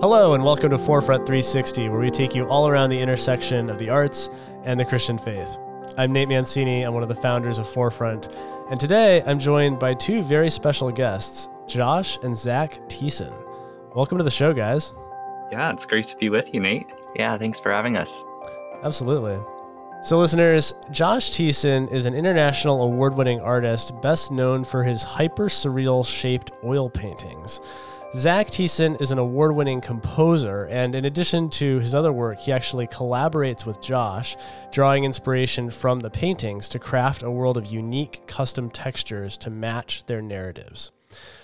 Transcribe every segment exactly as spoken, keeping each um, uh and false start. Hello and welcome to Forefront three sixty, where we take you all around the intersection of the arts and the Christian faith. I'm Nate Mancini. I'm one of the founders of Forefront, and today I'm joined by two very special guests, Josh and Zach Tiessen. Welcome to the show, guys. Yeah, it's great to be with you, Nate. Yeah, thanks for having us. Absolutely. So listeners, Josh Tiessen is an international award-winning artist best known for his hyper-surreal shaped oil paintings. Zach Tiessen is an award-winning composer, and in addition to his other work, he actually collaborates with Josh, drawing inspiration from the paintings to craft a world of unique custom textures to match their narratives.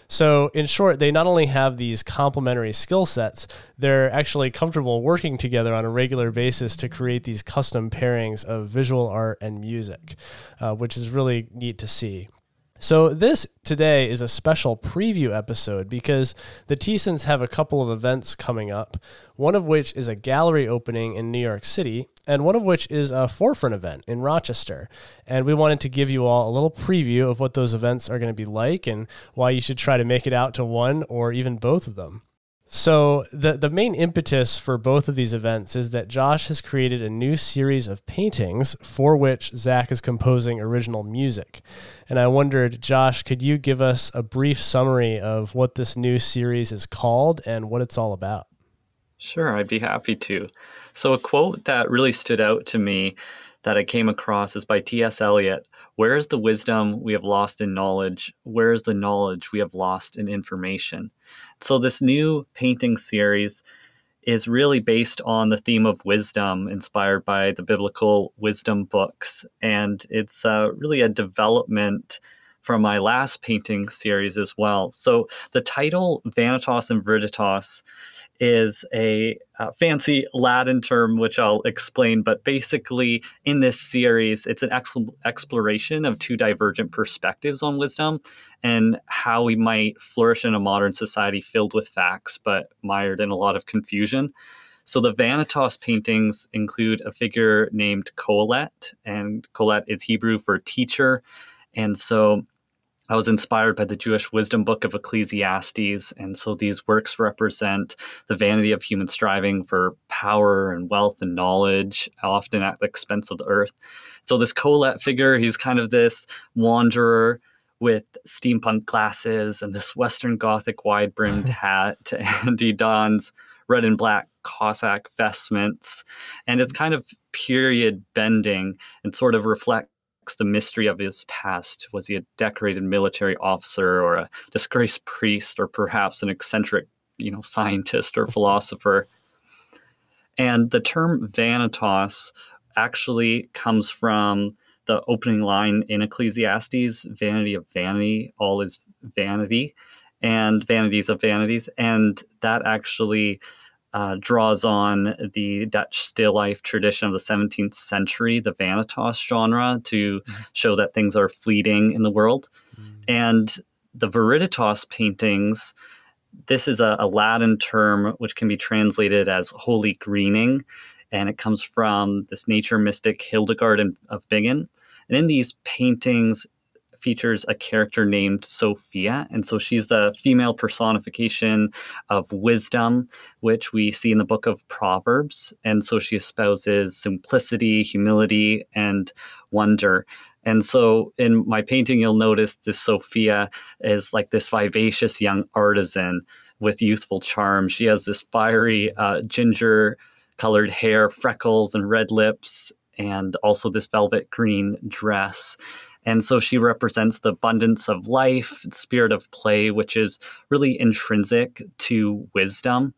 So in short, they not only have these complementary skill sets, they're actually comfortable working together on a regular basis to create these custom pairings of visual art and music, uh, which is really neat to see. So this today is a special preview episode because the Tiessens have a couple of events coming up, one of which is a gallery opening in New York City, and one of which is a Forefront event in Rochester. And we wanted to give you all a little preview of what those events are going to be like and why you should try to make it out to one or even both of them. So the, the main impetus for both of these events is that Josh has created a new series of paintings for which Zach is composing original music. And I wondered, Josh, could you give us a brief summary of what this new series is called and what it's all about? Sure, I'd be happy to. So a quote that really stood out to me that I came across is by T S. Eliot. "Where is the wisdom we have lost in knowledge? Where is the knowledge we have lost in information?" So this new painting series is really based on the theme of wisdom, inspired by the biblical wisdom books. And it's uh, really a development from my last painting series as well. So the title, Vanitas and Viriditas, is a uh, fancy Latin term, which I'll explain. But basically, in this series, it's an ex- exploration of two divergent perspectives on wisdom and how we might flourish in a modern society filled with facts, but mired in a lot of confusion. So the Vanitas paintings include a figure named Colette, and Colette is Hebrew for teacher. And so I was inspired by the Jewish wisdom book of Ecclesiastes, and so these works represent the vanity of human striving for power and wealth and knowledge, often at the expense of the earth. So this Colette figure, he's kind of this wanderer with steampunk glasses and this Western Gothic wide-brimmed hat, and he dons red and black Cossack vestments, and it's kind of period bending and sort of reflects the mystery of his past. Was he a decorated military officer or a disgraced priest or perhaps an eccentric, you know, scientist or philosopher? And the term Vanitas actually comes from the opening line in Ecclesiastes, vanity of vanity, all is vanity, and vanities of vanities. And that actually Uh, draws on the Dutch still life tradition of the seventeenth century, the Vanitas genre, to show that things are fleeting in the world. Mm. And the Viriditas paintings, this is a, a Latin term which can be translated as holy greening, and it comes from this nature mystic Hildegard of Bingen. And in these paintings features a character named Sophia. And so she's the female personification of wisdom, which we see in the book of Proverbs. And so she espouses simplicity, humility, and wonder. And so in my painting, you'll notice this Sophia is like this vivacious young artisan with youthful charm. She has this fiery uh, ginger-colored hair, freckles, and red lips, and also this velvet green dress. And so she represents the abundance of life, spirit of play, which is really intrinsic to wisdom,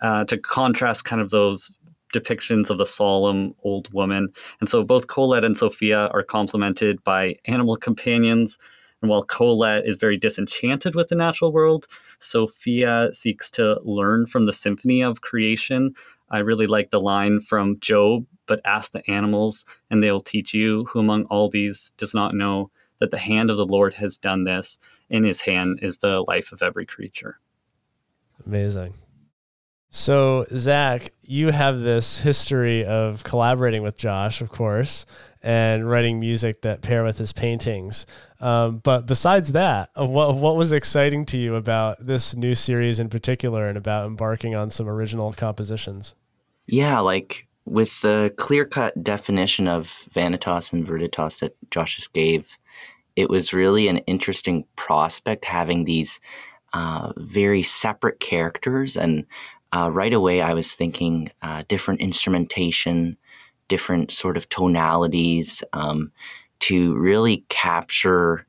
uh, to contrast kind of those depictions of the solemn old woman. And so both Colette and Sophia are complemented by animal companions. And while Colette is very disenchanted with the natural world, Sophia seeks to learn from the symphony of creation. I really like the line from Job, "But ask the animals and they'll teach you, who among all these does not know that the hand of the Lord has done this. In his hand is the life of every creature." Amazing. So, Zach, you have this history of collaborating with Josh, of course, and writing music that pair with his paintings. Um, but besides that, what what was exciting to you about this new series in particular and about embarking on some original compositions? Yeah, like with the clear-cut definition of Vanitas and Viriditas that Josh just gave, it was really an interesting prospect having these uh, very separate characters. And uh, right away, I was thinking uh, different instrumentation, different sort of tonalities, um, to really capture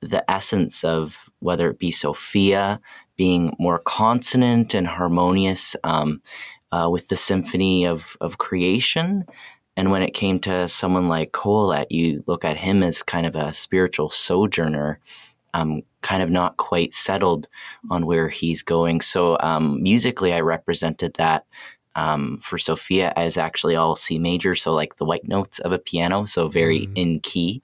the essence of whether it be Sophia being more consonant and harmonious um, uh, with the symphony of, of creation. And when it came to someone like Colette, you look at him as kind of a spiritual sojourner, um, kind of not quite settled on where he's going. So um, musically, I represented that um, for Sophia as actually all C major, so like the white notes of a piano, so very mm-hmm. in key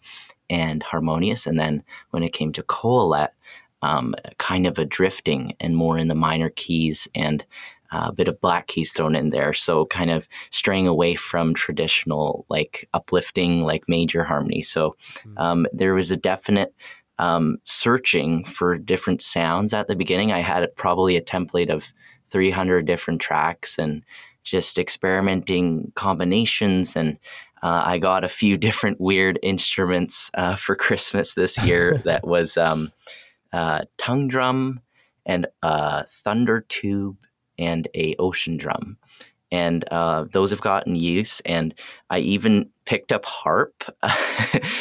and harmonious. And then when it came to Colette, um, kind of a drifting and more in the minor keys and Uh, a bit of black keys thrown in there. So kind of straying away from traditional, like uplifting, like major harmony. So um, there was a definite um, searching for different sounds at the beginning. I had probably a template of three hundred different tracks and just experimenting combinations. And uh, I got a few different weird instruments uh, for Christmas this year that was um, uh, tongue drum and a thunder tube and a ocean drum. And uh, those have gotten use. And I even picked up harp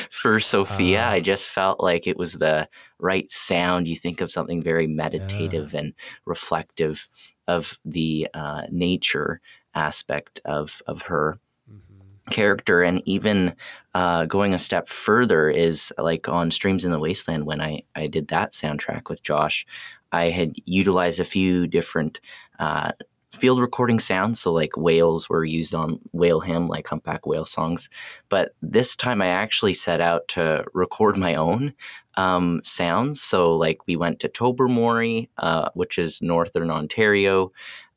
for Sophia. Uh, I just felt like it was the right sound. You think of something very meditative yeah. and reflective of the uh, nature aspect of, of her mm-hmm. character. And even uh, going a step further is like on Streams in the Wasteland, when I, I did that soundtrack with Josh, I had utilized a few different uh, field recording sounds. So like whales were used on whale hymn, like humpback whale songs. But this time I actually set out to record my own um, sounds. So like we went to Tobermory, uh, which is northern Ontario.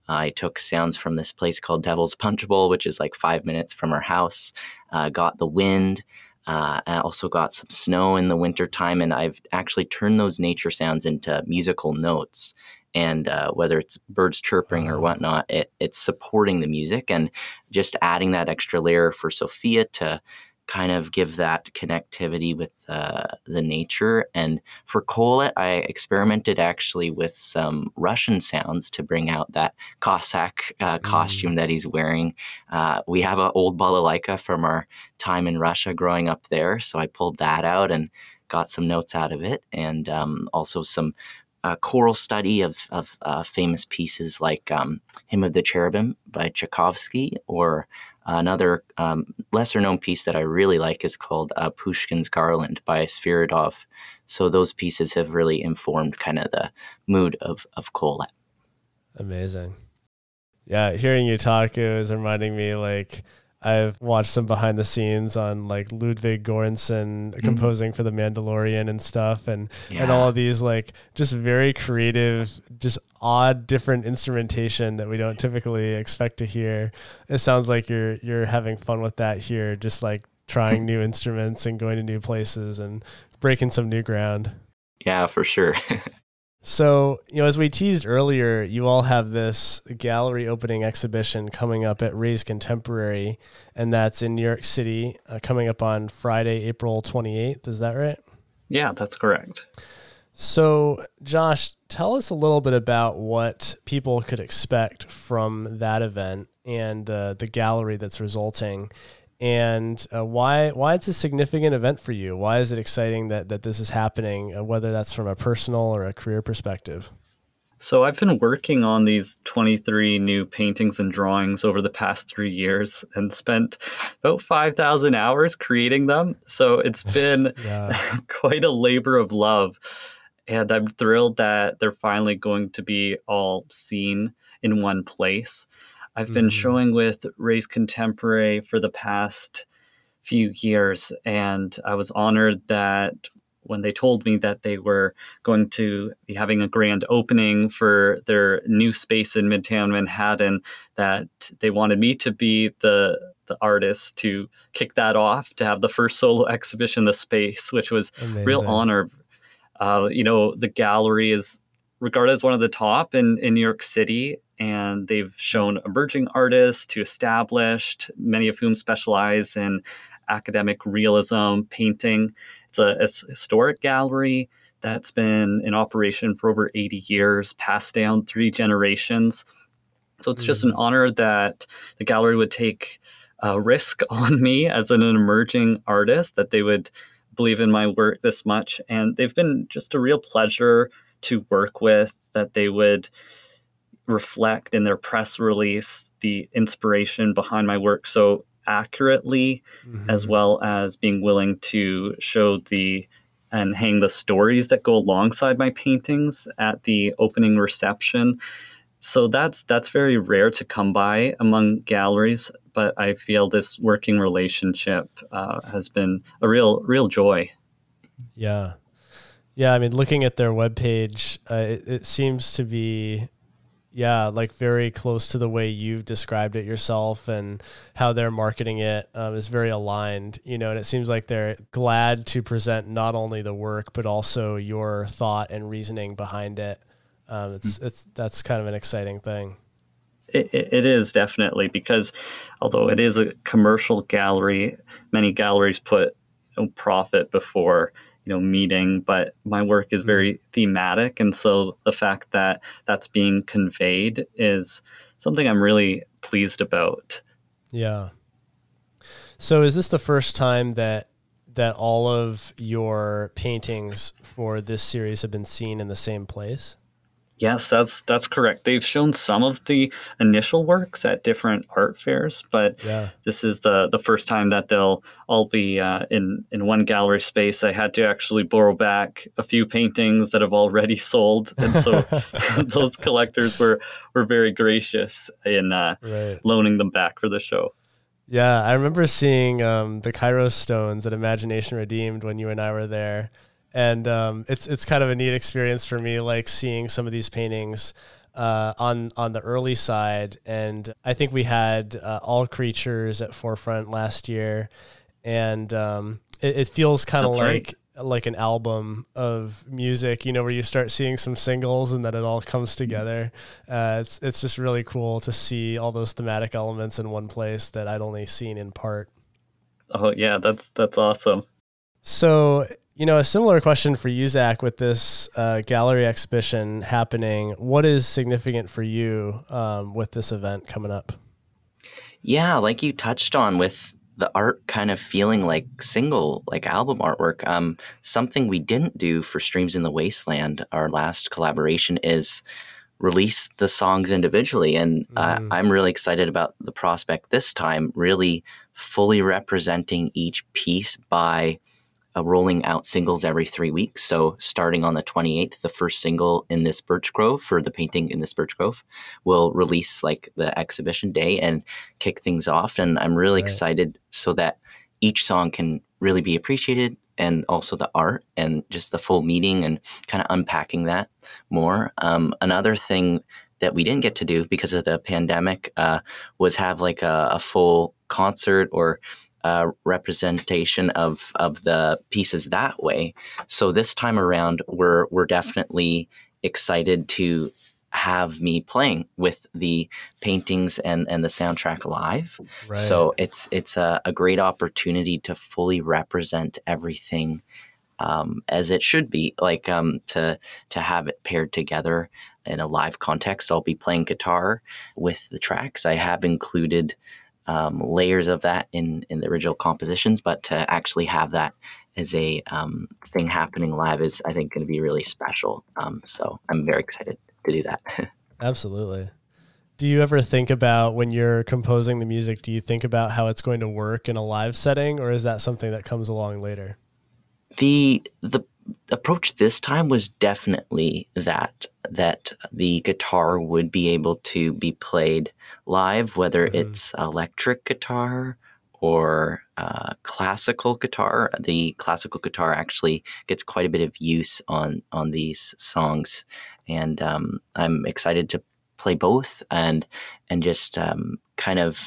I took sounds from this place called Devil's Punchbowl, which is like five minutes from our house. Uh, got the wind. Uh, I also got some snow in the wintertime, and I've actually turned those nature sounds into musical notes. And uh, whether it's birds chirping or whatnot, it, it's supporting the music and just adding that extra layer for Sophia to kind of give that connectivity with uh, the nature. And for Colette, I experimented actually with some Russian sounds to bring out that Cossack uh, mm. costume that he's wearing. Uh, we have an old balalaika from our time in Russia growing up there. So I pulled that out and got some notes out of it. And um, also some uh, choral study of, of uh, famous pieces like um, Hymn of the Cherubim by Tchaikovsky, or another um, lesser-known piece that I really like is called uh, Pushkin's Garland by Sviridov. So those pieces have really informed kind of the mood of, of Colette. Amazing. Yeah, hearing you talk, it was reminding me, like, I've watched some behind the scenes on like Ludwig Göransson mm. composing for The Mandalorian and stuff, and yeah. and all of these like just very creative, just odd different instrumentation that we don't typically expect to hear. It sounds like you're you're having fun with that here, just like trying new instruments and going to new places and breaking some new ground. Yeah, for sure. So, you know, as we teased earlier, you all have this gallery opening exhibition coming up at Rehs Contemporary, and that's in New York City, uh, coming up on Friday, April twenty-eighth. Is that right? Yeah, that's correct. So, Josh, tell us a little bit about what people could expect from that event and uh, the gallery that's resulting, and uh, why why it's a significant event for you. Why is it exciting that, that this is happening, uh, whether that's from a personal or a career perspective? So I've been working on these twenty-three new paintings and drawings over the past three years and spent about five thousand hours creating them. So it's been yeah. quite a labor of love. And I'm thrilled that they're finally going to be all seen in one place. I've been mm-hmm. showing with Rehs Contemporary for the past few years, and I was honored that when they told me that they were going to be having a grand opening for their new space in Midtown Manhattan, that they wanted me to be the the artist to kick that off, to have the first solo exhibition in the space, which was amazing. Real honor. Uh, you know, the gallery is regarded as one of the top in, in New York City, and they've shown emerging artists to established, many of whom specialize in academic realism painting. It's a, a historic gallery that's been in operation for over eighty years, passed down three generations. So it's mm-hmm. just an honor that the gallery would take a risk on me as an emerging artist, that they would believe in my work this much. And they've been just a real pleasure to work with, that they would reflect in their press release the inspiration behind my work so accurately, mm-hmm. as well as being willing to show the and hang the stories that go alongside my paintings at the opening reception. So that's that's very rare to come by among galleries, but I feel this working relationship uh, has been a real real joy. Yeah. Yeah, I mean, looking at their webpage, uh, it, it seems to be, yeah, like very close to the way you've described it yourself, and how they're marketing it um, is very aligned, you know, and it seems like they're glad to present not only the work, but also your thought and reasoning behind it. Um, it's it's that's kind of an exciting thing. It, it is definitely, because although it is a commercial gallery, many galleries put you know, profit before you know, meeting, but my work is very thematic. And so the fact that that's being conveyed is something I'm really pleased about. Yeah. So is this the first time that, that all of your paintings for this series have been seen in the same place? Yes, that's that's correct. They've shown some of the initial works at different art fairs, but yeah. this is the, the first time that they'll all be uh, in, in one gallery space. I had to actually borrow back a few paintings that have already sold, and so those collectors were, were very gracious in uh, right. loaning them back for the show. Yeah, I remember seeing um, the Cairo stones at Imagination Redeemed when you and I were there. And um, it's it's kind of a neat experience for me, like seeing some of these paintings uh, on on the early side. And I think we had uh, All Creatures at Forefront last year, and um, it, it feels kind of like like an album of music, you know, where you start seeing some singles and then it all comes together. Uh, it's it's just really cool to see all those thematic elements in one place that I'd only seen in part. Oh yeah, that's that's awesome. So. You know, a similar question for you, Zach, with this uh, gallery exhibition happening. What is significant for you um, with this event coming up? Yeah, like you touched on with the art kind of feeling like single, like album artwork. Um, something we didn't do for Streams in the Wasteland, our last collaboration, is release the songs individually. And uh, mm. I'm really excited about the prospect this time, really fully representing each piece by Uh, rolling out singles every three weeks. So starting on the twenty-eighth, the first single in this Birch Grove for the painting in this Birch Grove will release like the exhibition day and kick things off. And I'm really right. excited so that each song can really be appreciated, and also the art and just the full meaning and kind of unpacking that more. Um, another thing that we didn't get to do because of the pandemic uh, was have like a, a full concert or Uh, representation of of the pieces that way. So this time around, we're we're definitely excited to have me playing with the paintings and, and the soundtrack live. Right. So it's it's a, a great opportunity to fully represent everything um, as it should be. Like um, to to have it paired together in a live context. I'll be playing guitar with the tracks. I have included Um, layers of that in, in the original compositions, but to actually have that as a um, thing happening live is, I think, going to be really special. Um, so I'm very excited to do that. Absolutely. Do you ever think about when you're composing the music, do you think about how it's going to work in a live setting, or is that something that comes along later? The the approach this time was definitely that, that the guitar would be able to be played live, whether mm-hmm. it's electric guitar or uh, classical guitar. The classical guitar actually gets quite a bit of use on on these songs, and um, I'm excited to play both and and just um, kind of.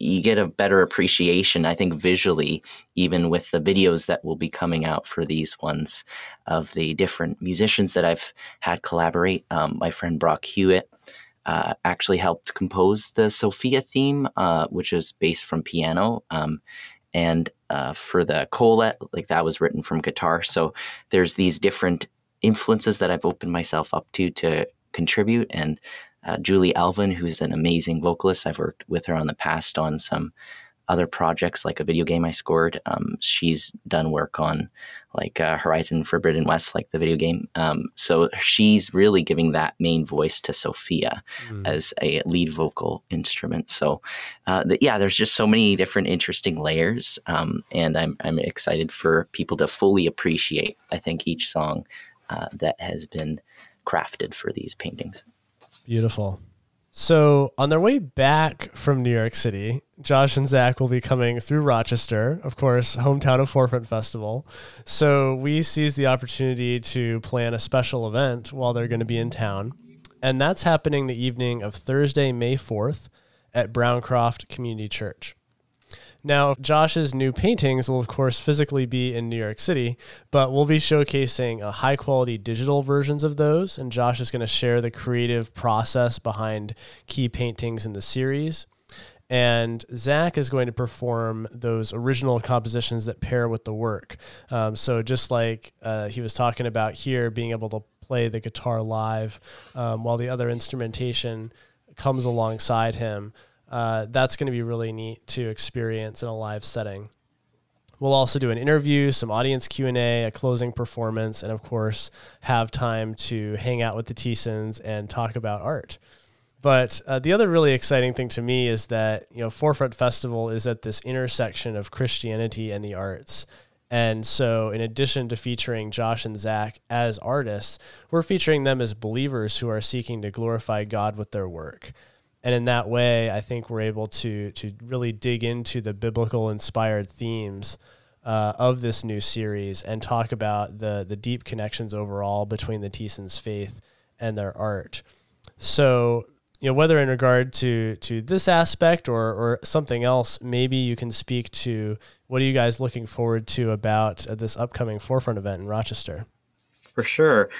You get a better appreciation, I think, visually, even with the videos that will be coming out for these ones, of the different musicians that I've had collaborate. Um, my friend Brock Hewitt uh, actually helped compose the Sophia theme, uh, which is based from piano. Um, and uh, for the Colette, like that was written from guitar. So there's these different influences that I've opened myself up to to contribute. And Uh, Julie Alvin, who's an amazing vocalist. I've worked with her in the past on some other projects, like a video game I scored. Um, she's done work on like uh, Horizon Forbidden West, like the video game. Um, so she's really giving that main voice to Sophia mm. as a lead vocal instrument. So uh, the, yeah, there's just so many different interesting layers. Um, and I'm, I'm excited for people to fully appreciate, I think, each song uh, that has been crafted for these paintings. Beautiful. So on their way back from New York City, Josh and Zach will be coming through Rochester, of course, hometown of Forefront Festival. So we seized the opportunity to plan a special event while they're going to be in town. And that's happening the evening of Thursday, May fourth at Browncroft Community Church. Now, Josh's new paintings will, of course, physically be in New York City, but we'll be showcasing a high-quality digital versions of those, and Josh is going to share the creative process behind key paintings in the series. And Zach is going to perform those original compositions that pair with the work. Um, so just like uh, he was talking about here, being able to play the guitar live um, while the other instrumentation comes alongside him. Uh, that's going to be really neat to experience in a live setting. We'll also do an interview, some audience Q and A, a closing performance, and of course, have time to hang out with the Tiessens and talk about art. But uh, the other really exciting thing to me is that, you know, Forefront Festival is at this intersection of Christianity and the arts. And so in addition to featuring Josh and Zach as artists, we're featuring them as believers who are seeking to glorify God with their work. And in that way, I think we're able to to really dig into the biblical-inspired themes uh, of this new series and talk about the the deep connections overall between the Tiessen's faith and their art. So, you know, whether in regard to to this aspect or or something else, maybe you can speak to what are you guys looking forward to about this upcoming Forefront event in Rochester? For sure.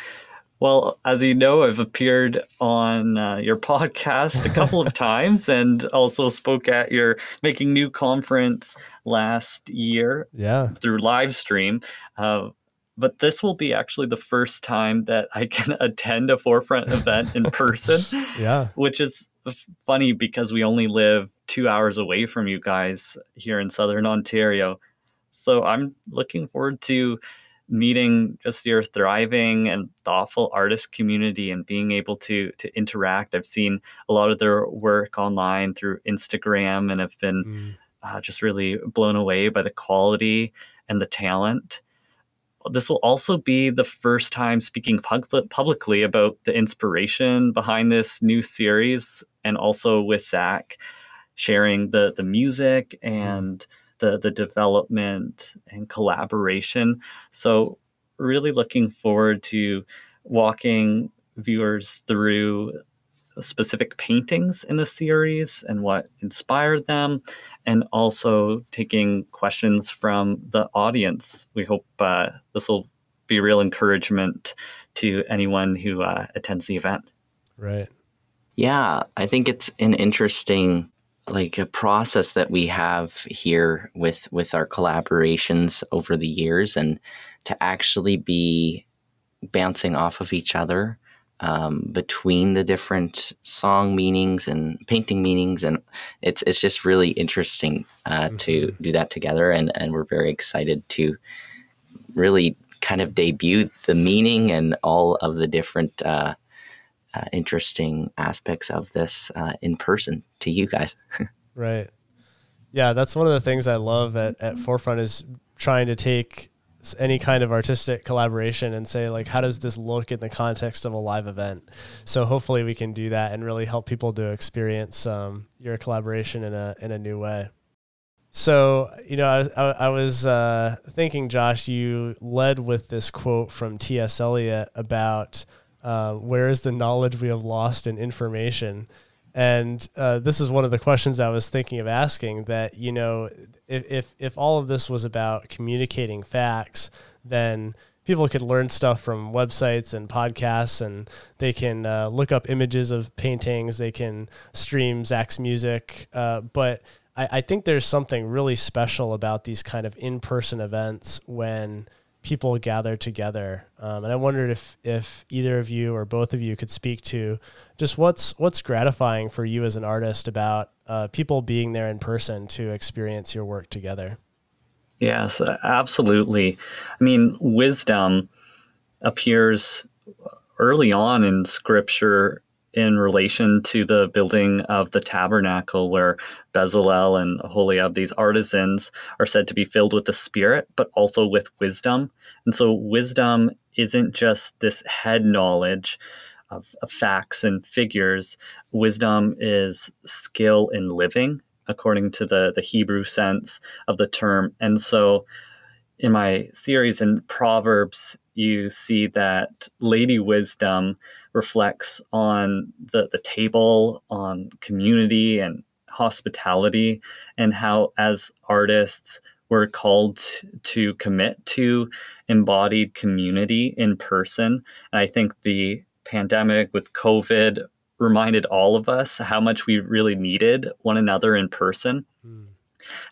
Well, as you know, I've appeared on uh, your podcast a couple of times and also spoke at your Making New conference last year yeah. through live stream. Uh, but this will be actually the first time that I can attend a Forefront event in person, yeah. which is funny because we only live two hours away from you guys here in Southern Ontario. So I'm looking forward to meeting just your thriving and thoughtful artist community and being able to to interact. I've seen a lot of their work online through Instagram and have been mm. uh, just really blown away by the quality and the talent. This will also be the first time speaking pub- publicly about the inspiration behind this new series, and also with Zach sharing the, the music and mm. the the development and collaboration. So really looking forward to walking viewers through specific paintings in the series and what inspired them, and also taking questions from the audience. We hope uh, this will be real encouragement to anyone who uh, attends the event. Right. Yeah, I think it's an interesting like a process that we have here with with our collaborations over the years, and to actually be bouncing off of each other um, between the different song meanings and painting meanings. And it's it's just really interesting uh, mm-hmm. to do that together. And, and we're very excited to really kind of debut the meaning and all of the different uh, Uh, interesting aspects of this uh, in person to you guys. Right. Yeah, that's one of the things I love at, at Forefront is trying to take any kind of artistic collaboration and say, like, how does this look in the context of a live event? So hopefully we can do that and really help people to experience um, your collaboration in a in a new way. So, you know, I was, I, I was uh, thinking, Josh, you led with this quote from T S. Eliot about uh, where is the knowledge we have lost in information? And uh, this is one of the questions I was thinking of asking, that, you know, if, if, if all of this was about communicating facts, then people could learn stuff from websites and podcasts, and they can uh, look up images of paintings. They can stream Zach's music. Uh, but I, I think there's something really special about these kind of in-person events when people gather together. Um, and I wondered if, if either of you or both of you could speak to just what's, what's gratifying for you as an artist about uh, people being there in person to experience your work together. Yes, absolutely. I mean, wisdom appears early on in Scripture in relation to the building of the tabernacle, where Bezalel and Holiab, these artisans, are said to be filled with the Spirit, but also with wisdom. And so wisdom isn't just this head knowledge of, of facts and figures. Wisdom is skill in living, according to the, the Hebrew sense of the term. And so in my series in Proverbs, you see that Lady Wisdom reflects on the, the table, on community and hospitality, and how as artists we're called to commit to embodied community in person. And I think the pandemic with COVID reminded all of us how much we really needed one another in person. Mm.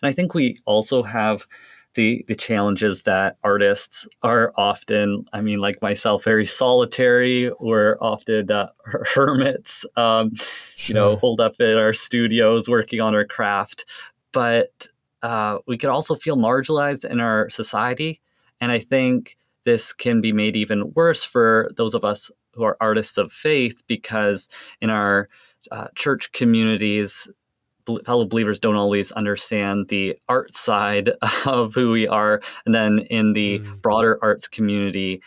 And I think we also have the the challenges that artists are often, I mean, like myself, very solitary. We're often uh, hermits, um, sure. you know, holed up in our studios working on our craft. But uh, we can also feel marginalized in our society. And I think this can be made even worse for those of us who are artists of faith, because in our uh, church communities, bl- fellow believers don't always understand the art side of who we are. And then in the mm. broader arts community,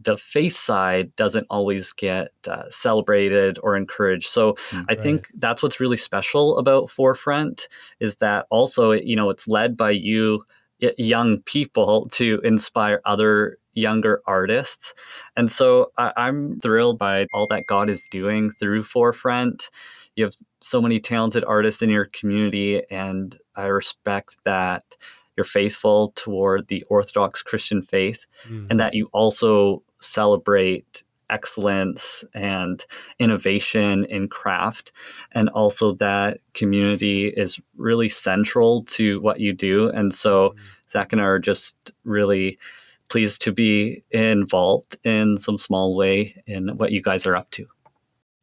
the faith side doesn't always get uh, celebrated or encouraged. So mm, I right. think that's what's really special about Forefront, is that also, you know, it's led by you, young people, to inspire other younger artists. And so I, I'm thrilled by all that God is doing through Forefront. You have so many talented artists in your community, and I respect that you're faithful toward the Orthodox Christian faith, mm. and that you also celebrate excellence and innovation in craft, and also that community is really central to what you do. And so mm. Zach and I are just really pleased to be involved in some small way in what you guys are up to.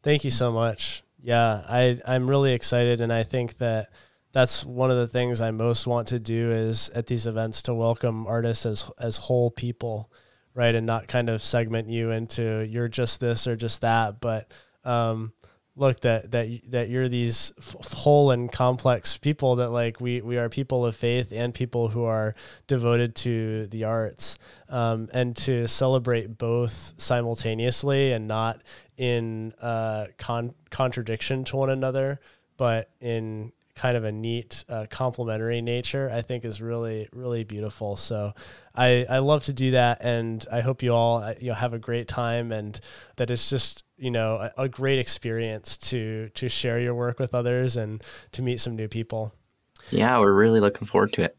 Thank you so much. Yeah, I, I'm really excited. And I think that that's one of the things I most want to do is at these events to welcome artists as, as whole people, right? And not kind of segment you into you're just this or just that, but um, look, that, that, that you're these f- whole and complex people, that like we, we are people of faith and people who are devoted to the arts, um, and to celebrate both simultaneously and not in uh con- contradiction to one another, but in kind of a neat uh, complementary nature, I think is really, really beautiful. So I, I love to do that. And I hope you all, you know, have a great time, and that it's just, you know, a, a great experience to, to share your work with others and to meet some new people. Yeah. We're really looking forward to it.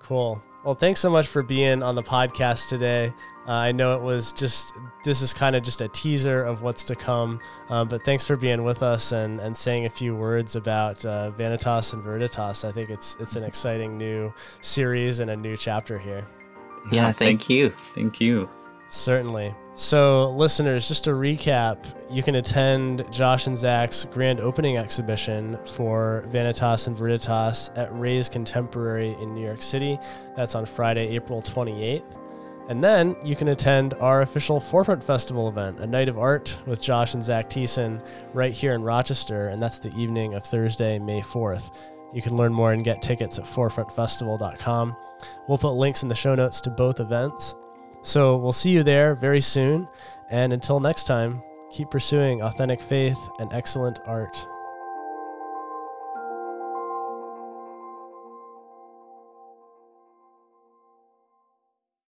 Cool. Well, thanks so much for being on the podcast today. Uh, I know it was just, this is kind of just a teaser of what's to come, um, but thanks for being with us and, and saying a few words about uh, Vanitas and Viriditas. I think it's it's an exciting new series and a new chapter here. Yeah, thank, thank you. Thank you. Certainly. So listeners, just to recap, you can attend Josh and Zach's grand opening exhibition for Vanitas and Viriditas at Rehs Contemporary in New York City. That's on Friday, April twenty-eighth. And then you can attend our official Forefront Festival event, a night of art with Josh and Zach Tiessen, right here in Rochester, and that's the evening of Thursday, May fourth. You can learn more and get tickets at forefront festival dot com. We'll put links in the show notes to both events. So we'll see you there very soon, and until next time, keep pursuing authentic faith and excellent art.